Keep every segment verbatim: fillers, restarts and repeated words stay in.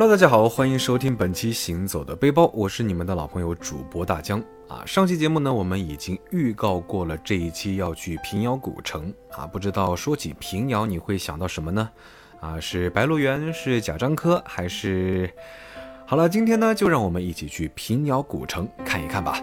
Hello， 大家好，欢迎收听本期行走的背包，我是你们的老朋友主播大江啊。上期节目呢，我们已经预告过了，这一期要去平遥古城啊。不知道说起平遥，你会想到什么呢？啊，是白鹿原，是贾樟柯，还是……好了，今天呢，就让我们一起去平遥古城看一看吧。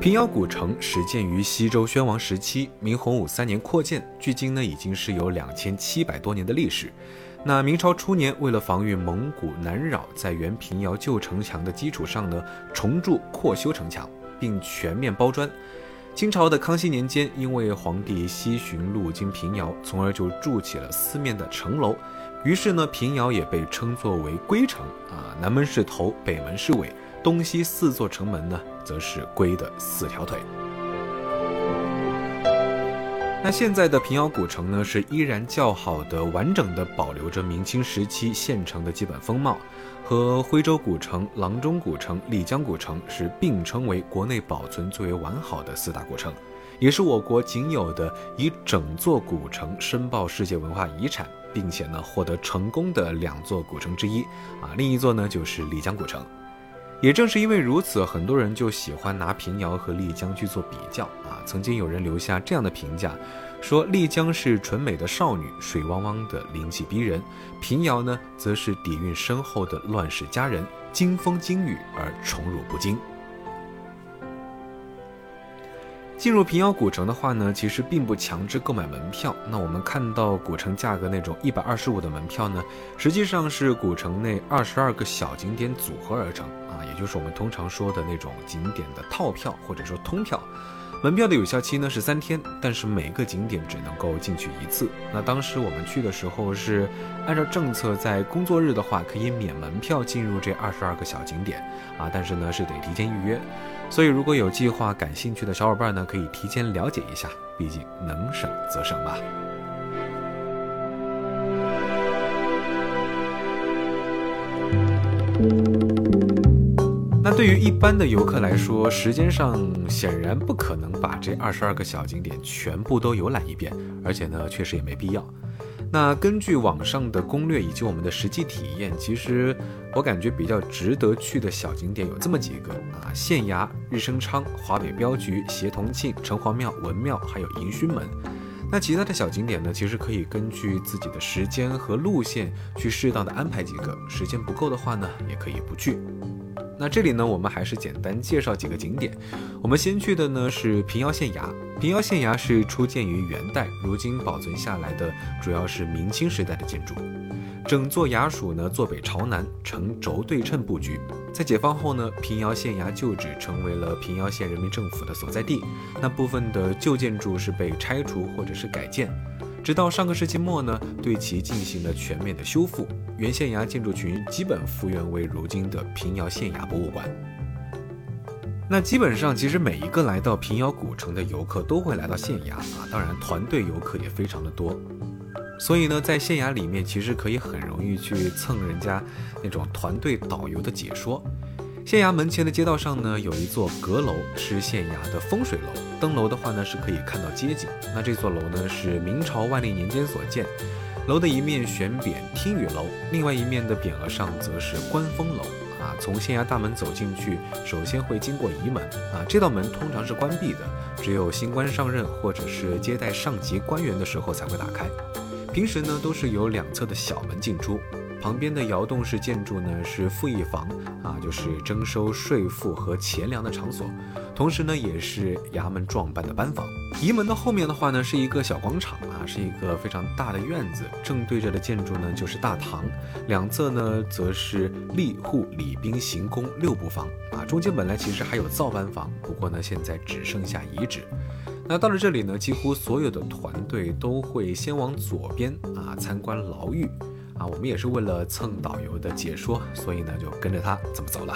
平遥古城始建于西周宣王时期，明洪武三年扩建，距今呢已经是有两千七百多年的历史。那明朝初年，为了防御蒙古南扰，在原平遥旧城墙的基础上呢，重筑扩修城墙，并全面包砖。清朝的康熙年间，因为皇帝西巡路经平遥，从而就筑起了四面的城楼，于是呢，平遥也被称作为龟城啊，南门是头，北门是尾。东西四座城门呢，则是龟的四条腿。那现在的平遥古城呢，是依然较好的、完整的保留着明清时期县城的基本风貌，和徽州古城、阆中古城、丽江古城是并称为国内保存最为完好的四大古城，也是我国仅有的以整座古城申报世界文化遗产，并且呢获得成功的两座古城之一啊，另一座呢就是丽江古城。也正是因为如此，很多人就喜欢拿平遥和丽江去做比较啊。曾经有人留下这样的评价，说丽江是纯美的少女，水汪汪的灵气逼人；平遥呢，则是底蕴深厚的乱世佳人，经风经雨而宠辱不惊。进入平遥古城的话呢，其实并不强制购买门票。那我们看到古城价格那种一百二十五的门票呢，实际上是古城内二十二个小景点组合而成啊，也就是我们通常说的那种景点的套票或者说通票。门票的有效期呢是三天，但是每个景点只能够进去一次。那当时我们去的时候是按照政策，在工作日的话可以免门票进入这二十二个小景点啊，但是呢是得提前预约。所以如果有计划、感兴趣的小伙伴呢，可以提前了解一下，毕竟能省则省嘛。那对于一般的游客来说，时间上显然不可能把这二十二个小景点全部都游览一遍，而且呢，确实也没必要。那根据网上的攻略以及我们的实际体验，其实我感觉比较值得去的小景点有这么几个啊：县衙、日升昌、华北镖局、协同庆、城隍庙、文庙，还有迎勋门。那其他的小景点呢，其实可以根据自己的时间和路线去适当的安排几个，时间不够的话呢，也可以不去。那这里呢，我们还是简单介绍几个景点。我们先去的呢是平遥县衙。平遥县衙是初建于元代，如今保存下来的主要是明清时代的建筑。整座衙署呢坐北朝南，呈轴对称布局。在解放后呢，平遥县衙旧址成为了平遥县人民政府的所在地，那部分的旧建筑是被拆除或者是改建。直到上个世纪末呢，对其进行了全面的修复，原县衙建筑群基本复原为如今的平遥县衙博物馆。那基本上，其实每一个来到平遥古城的游客都会来到县衙啊，当然团队游客也非常的多。所以呢，在县衙里面，其实可以很容易去蹭人家那种团队导游的解说。县衙门前的街道上呢，有一座阁楼，是县衙的风水楼。登楼的话呢，是可以看到街景。那这座楼呢，是明朝万历年间所建。楼的一面悬匾“听雨楼”，另外一面的匾额上则是“观风楼”。啊，从县衙大门走进去，首先会经过仪门啊，这道门通常是关闭的，只有新官上任或者是接待上级官员的时候才会打开。平时呢，都是由两侧的小门进出。旁边的窑洞式建筑呢是赋役房啊，就是征收税赋和钱粮的场所，同时呢也是衙门壮办的班房。仪门的后面的话呢是一个小广场啊，是一个非常大的院子，正对着的建筑呢就是大堂，两侧呢则是吏户礼兵刑工六部房啊，中间本来其实还有造班房，不过呢现在只剩下遗址。那到了这里呢，几乎所有的团队都会先往左边啊参观牢狱。啊，我们也是为了蹭导游的解说，所以呢就跟着他这么走了。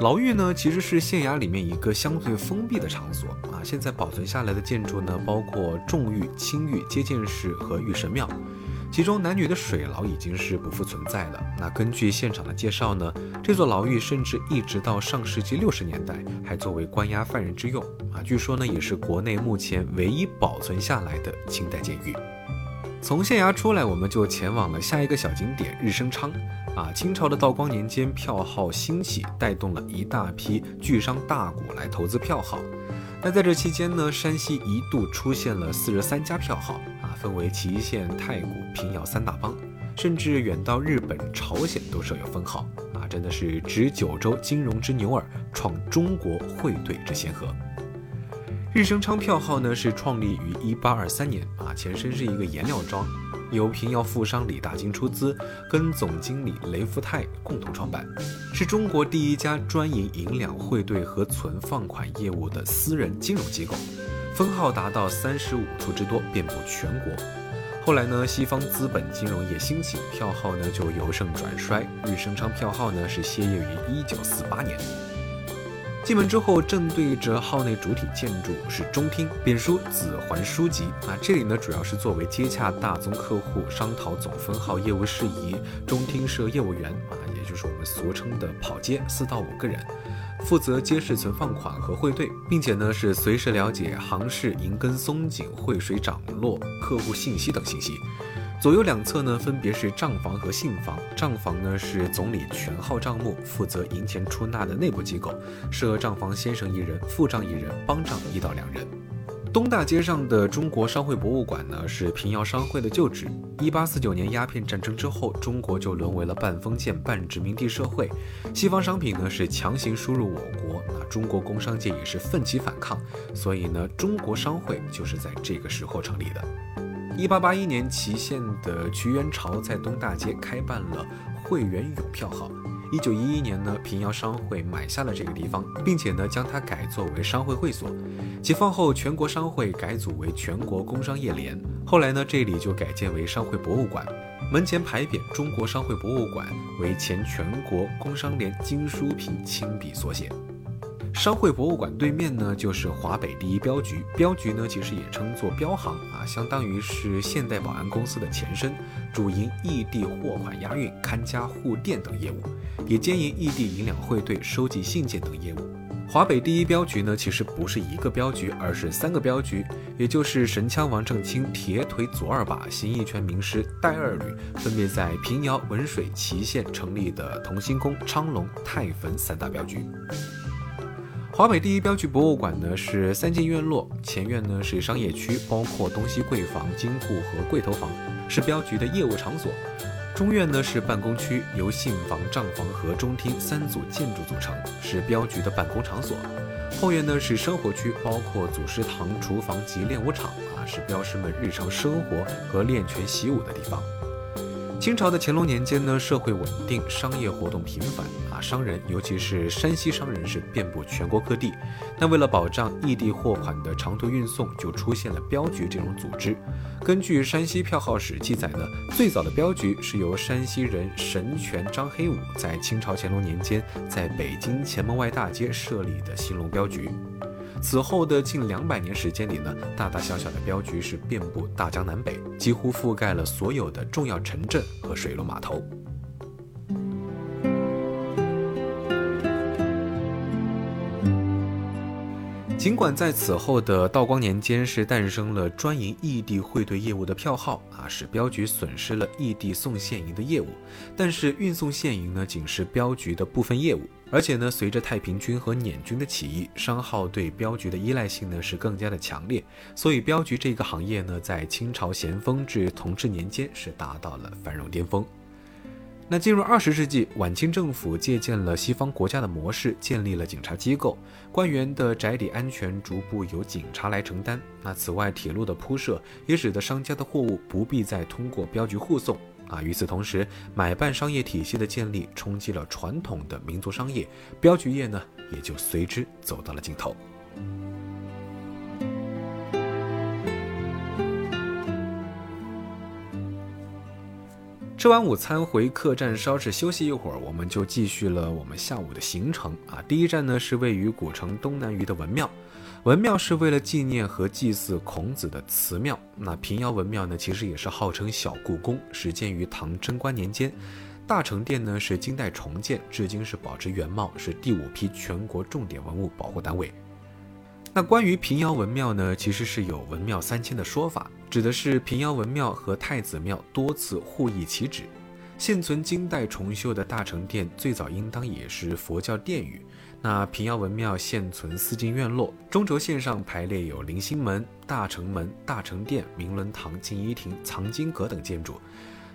牢狱呢其实是县衙里面一个相对封闭的场所啊，现在保存下来的建筑呢包括重狱、轻狱、接见室和御神庙，其中男女的水牢已经是不复存在了。那根据现场的介绍呢，这座牢狱甚至一直到上世纪六十年代还作为关押犯人之用啊，据说呢也是国内目前唯一保存下来的清代监狱。从县衙出来，我们就前往了下一个小景点日升昌。啊，清朝的道光年间，票号兴起，带动了一大批巨商大贾来投资票号。那在这期间呢，山西一度出现了四十三家票号，啊，分为祁县、太谷、平遥三大帮，甚至远到日本、朝鲜都设有分号。啊，真的是执九州金融之牛耳，创中国汇兑之先河。日升昌票号呢是创立于一八二三年，啊，前身是一个颜料庄，由平遥富商李大金出资，跟总经理雷福泰共同创办，是中国第一家专营银两汇兑和存放款业务的私人金融机构，分号达到三十五处之多，遍布全国。后来呢，西方资本金融业兴起，票号呢就由盛转衰，日升昌票号呢是歇业于一九四八年。进门之后，正对着号内主体建筑是中厅，匾书紫环书籍。啊，这里呢主要是作为接洽大宗客户、商讨总分号业务事宜。中厅设业务员，啊，也就是我们俗称的跑街，四到五个人，负责揭示存放款和汇兑，并且呢是随时了解行市、银根、松紧、汇水涨落、客户信息等信息。左右两侧呢分别是账房和信房。账房呢是总理全号账目，负责银钱出纳的内部机构，设账房先生一人，副账一人，帮账一到两人。东大街上的中国商会博物馆呢是平遥商会的旧址。一八四九年鸦片战争之后，中国就沦为了半封建半殖民地社会，西方商品呢是强行输入我国，那中国工商界也是奋起反抗，所以呢中国商会就是在这个时候成立的。一八八一年，祁县的瞿元朝在东大街开办了汇元涌票号。一九一一年呢，平遥商会买下了这个地方，并且呢将它改作为商会会所。解放后，全国商会改组为全国工商业联。后来呢，这里就改建为商会博物馆，门前牌匾"中国商会博物馆"为前全国工商联金书平亲笔所写。商会博物馆对面呢就是华北第一镖局，镖局呢其实也称作镖行，啊，相当于是现代保安公司的前身，主营异地货款押运、看家护店等业务，也兼营异地银两汇兑、收集信件等业务。华北第一镖局呢其实不是一个镖局，而是三个镖局，也就是神枪王正清、铁腿左二把、形意拳名师戴二吕分别在平遥、文水、祁县成立的同心宫、昌隆、太汾三大镖局。华北第一镖局博物馆呢是三进院落，前院呢是商业区，包括东西柜房、金库和柜头房，是镖局的业务场所。中院呢是办公区，由信房、账房和中厅三组建筑组成，是镖局的办公场所。后院呢是生活区，包括祖师堂、厨房及练武场，啊，是镖师们日常生活和练拳习武的地方。清朝的乾隆年间呢，社会稳定，商业活动频繁，啊，商人尤其是山西商人是遍布全国各地。那为了保障异地货款的长途运送，就出现了镖局这种组织。根据山西票号史记载呢，最早的镖局是由山西人神权张黑武在清朝乾隆年间在北京前门外大街设立的兴隆镖局。此后的近两百年时间里呢，大大小小的镖局是遍布大江南北，几乎覆盖了所有的重要城镇和水陆码头。尽管在此后的道光年间是诞生了专营异地汇兑业务的票号，啊，使镖局损失了异地送现银的业务，但是运送现银呢仅是镖局的部分业务。而且呢，随着太平军和捻军的起义，商号对镖局的依赖性呢是更加的强烈，所以镖局这个行业呢，在清朝咸丰至同治年间是达到了繁荣巅峰。那进入二十世纪，晚清政府借鉴了西方国家的模式，建立了警察机构，官员的宅邸安全逐步由警察来承担。那此外，铁路的铺设也使得商家的货物不必再通过镖局护送。啊，与此同时，买办商业体系的建立冲击了传统的民族商业，镖局业呢也就随之走到了尽头。吃完午餐回客栈稍事休息一会儿，我们就继续了我们下午的行程。啊，第一站呢是位于古城东南隅的文庙。文庙是为了纪念和祭祀孔子的祠庙。那平遥文庙呢其实也是号称小故宫，始建于唐贞观年间。大成殿呢是金代重建，至今是保持原貌，是第五批全国重点文物保护单位。那关于平遥文庙呢，其实是有文庙三迁的说法，指的是平遥文庙和太子庙多次互易其址。现存金代重修的大成殿最早应当也是佛教殿宇，那平遥文庙现存四进院落，中轴线上排列有灵星门、大成门、大成殿、明伦堂、静一亭、藏经阁等建筑。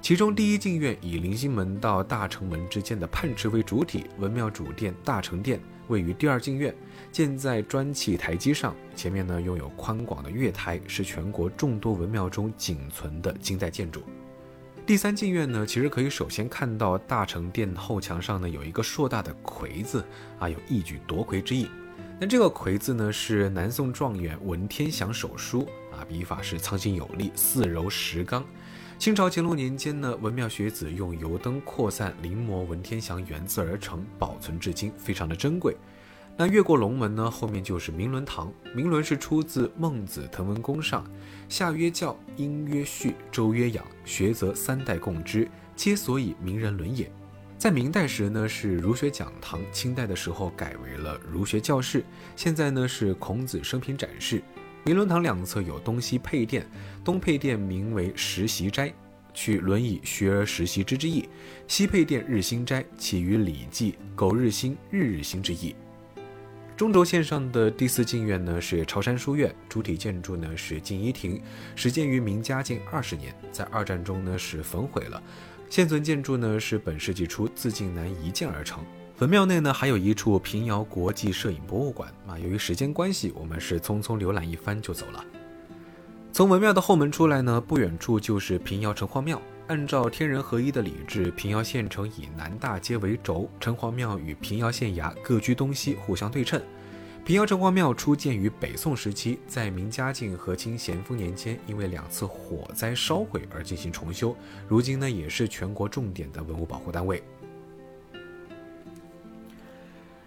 其中第一进院以灵星门到大成门之间的泮池为主体，文庙主殿大成殿位于第二进院，建在砖砌台基上，前面呢拥有宽广的月台，是全国众多文庙中仅存的金代建筑。第三进院呢，其实可以首先看到大成殿后墙上呢有一个硕大的魁字啊，有一举夺魁之意。那这个魁字呢是南宋状元文天祥手书啊，笔法是苍劲有力，似柔实刚。清朝乾隆年间呢，文庙学子用油灯扩散临摹文天祥原字而成，保存至今，非常的珍贵。那越过龙门呢，后面就是明伦堂，明伦是出自孟子滕文公上，夏曰教，殷曰序，周曰养，学则三代共之，皆所以名人伦也。在明代时呢是儒学讲堂，清代的时候改为了儒学教室，现在呢是孔子生平展示。明伦堂两侧有东西配殿，东配殿名为实习斋，取伦以学而实习之之意；西配殿日新斋，起于礼记苟日新，日日新之意。中轴线上的第四进院呢是潮山书院，主体建筑呢是静一亭，始建于明嘉靖二十年，在二战中呢是焚毁了。现存建筑呢是本世纪初自靖南移建而成。文庙内呢还有一处平遥国际摄影博物馆啊，由于时间关系，我们是匆匆浏览一番就走了。从文庙的后门出来呢，不远处就是平遥城隍庙。按照天人合一的理制，平遥县城以南大街为轴，城隍庙与平遥县衙各居东西，互相对称。平遥城隍庙初建于北宋时期，在明嘉靖和清咸丰年间因为两次火灾烧毁而进行重修，如今呢也是全国重点的文物保护单位。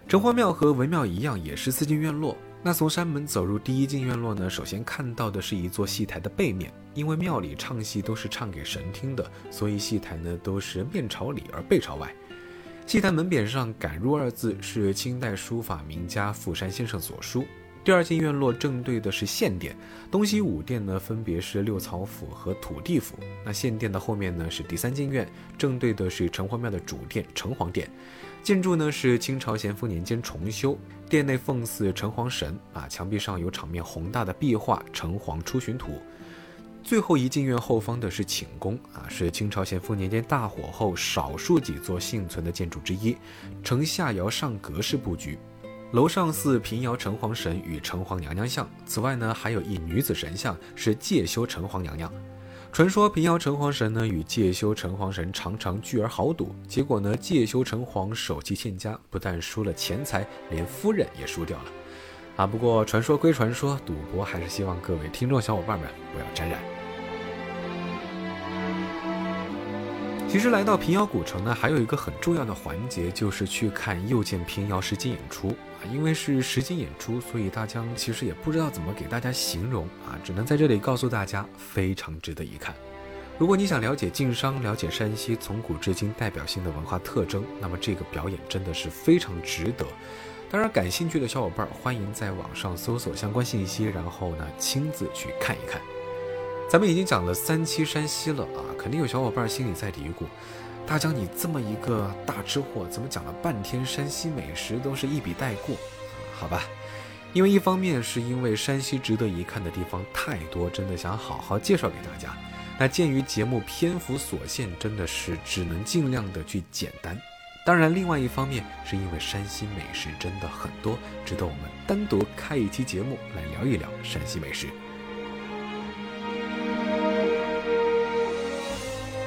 城隍庙和文庙一样，也是四进院落。那从山门走入第一进院落呢，首先看到的是一座戏台的背面，因为庙里唱戏都是唱给神听的，所以戏台呢都是面朝里而背朝外。戏台门匾上"敢入"二字是清代书法名家傅山先生所书。第二进院落正对的是县殿，东西五殿呢分别是六曹府和土地府。那县殿的后面呢是第三进院，正对的是城隍庙的主殿城隍殿，建筑呢是清朝咸丰年间重修，殿内奉祀城隍神啊，墙壁上有场面宏大的壁画城隍出巡图。最后一进院后方的是寝宫啊，是清朝咸丰年间大火后少数几座幸存的建筑之一，呈下窑上阁式布局，楼上似平遥城隍神与城隍娘娘像，此外呢还有一女子神像，是介休城隍娘娘。传说平遥城隍神呢与介休城隍神常常聚而豪赌，结果呢介休城隍手气欠佳，不但输了钱财，连夫人也输掉了啊。不过传说归传说，赌博还是希望各位听众小伙伴们不要沾染。其实来到平遥古城呢，还有一个很重要的环节，就是去看又见平遥实景演出啊。因为是实景演出，所以大江其实也不知道怎么给大家形容啊，只能在这里告诉大家，非常值得一看。如果你想了解晋商，了解山西从古至今代表性的文化特征，那么这个表演真的是非常值得。当然，感兴趣的小伙伴欢迎在网上搜索相关信息，然后呢亲自去看一看。咱们已经讲了三期山西了啊，肯定有小伙伴心里在嘀咕，大江你这么一个大吃货，怎么讲了半天山西美食都是一笔带过？好吧，因为一方面是因为山西值得一看的地方太多，真的想好好介绍给大家。那鉴于节目篇幅所限，真的是只能尽量的去简单。当然，另外一方面是因为山西美食真的很多，值得我们单独开一期节目来聊一聊山西美食。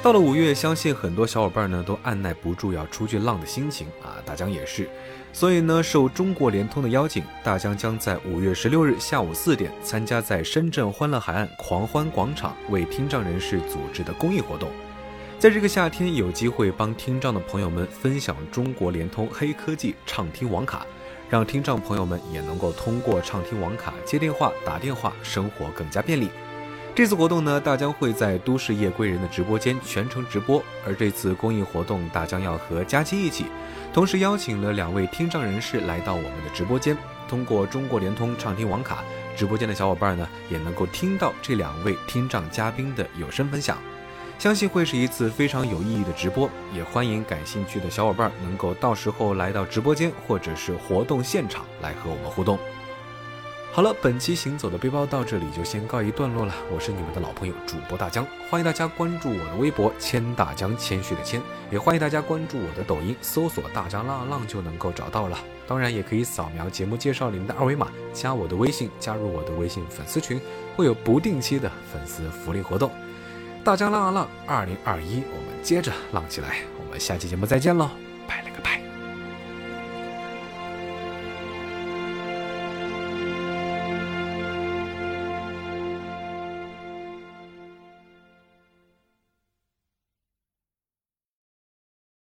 到了五月，相信很多小伙伴呢都按耐不住要出去浪的心情啊，大江也是。所以呢，受中国联通的邀请，大江将在五月十六日下午四点参加在深圳欢乐海岸狂欢广场为听障人士组织的公益活动。在这个夏天，有机会帮听障的朋友们分享中国联通黑科技畅听网卡，让听障朋友们也能够通过畅听网卡接电话、打电话，生活更加便利。这次活动呢，大江会在都市夜归人的直播间全程直播，而这次公益活动，大江要和佳期一起，同时邀请了两位听障人士来到我们的直播间，通过中国联通畅听网卡直播间的小伙伴呢，也能够听到这两位听障嘉宾的有声分享，相信会是一次非常有意义的直播，也欢迎感兴趣的小伙伴能够到时候来到直播间或者是活动现场来和我们互动。好了，本期行走的背包到这里就先告一段落了，我是你们的老朋友主播大江，欢迎大家关注我的微博谦大江，谦虚的谦，也欢迎大家关注我的抖音，搜索大江浪浪就能够找到了，当然也可以扫描节目介绍里面的二维码加我的微信，加入我的微信粉丝群，会有不定期的粉丝福利活动。大江浪浪二零二一，我们接着浪起来，我们下期节目再见咯，拜了个拜。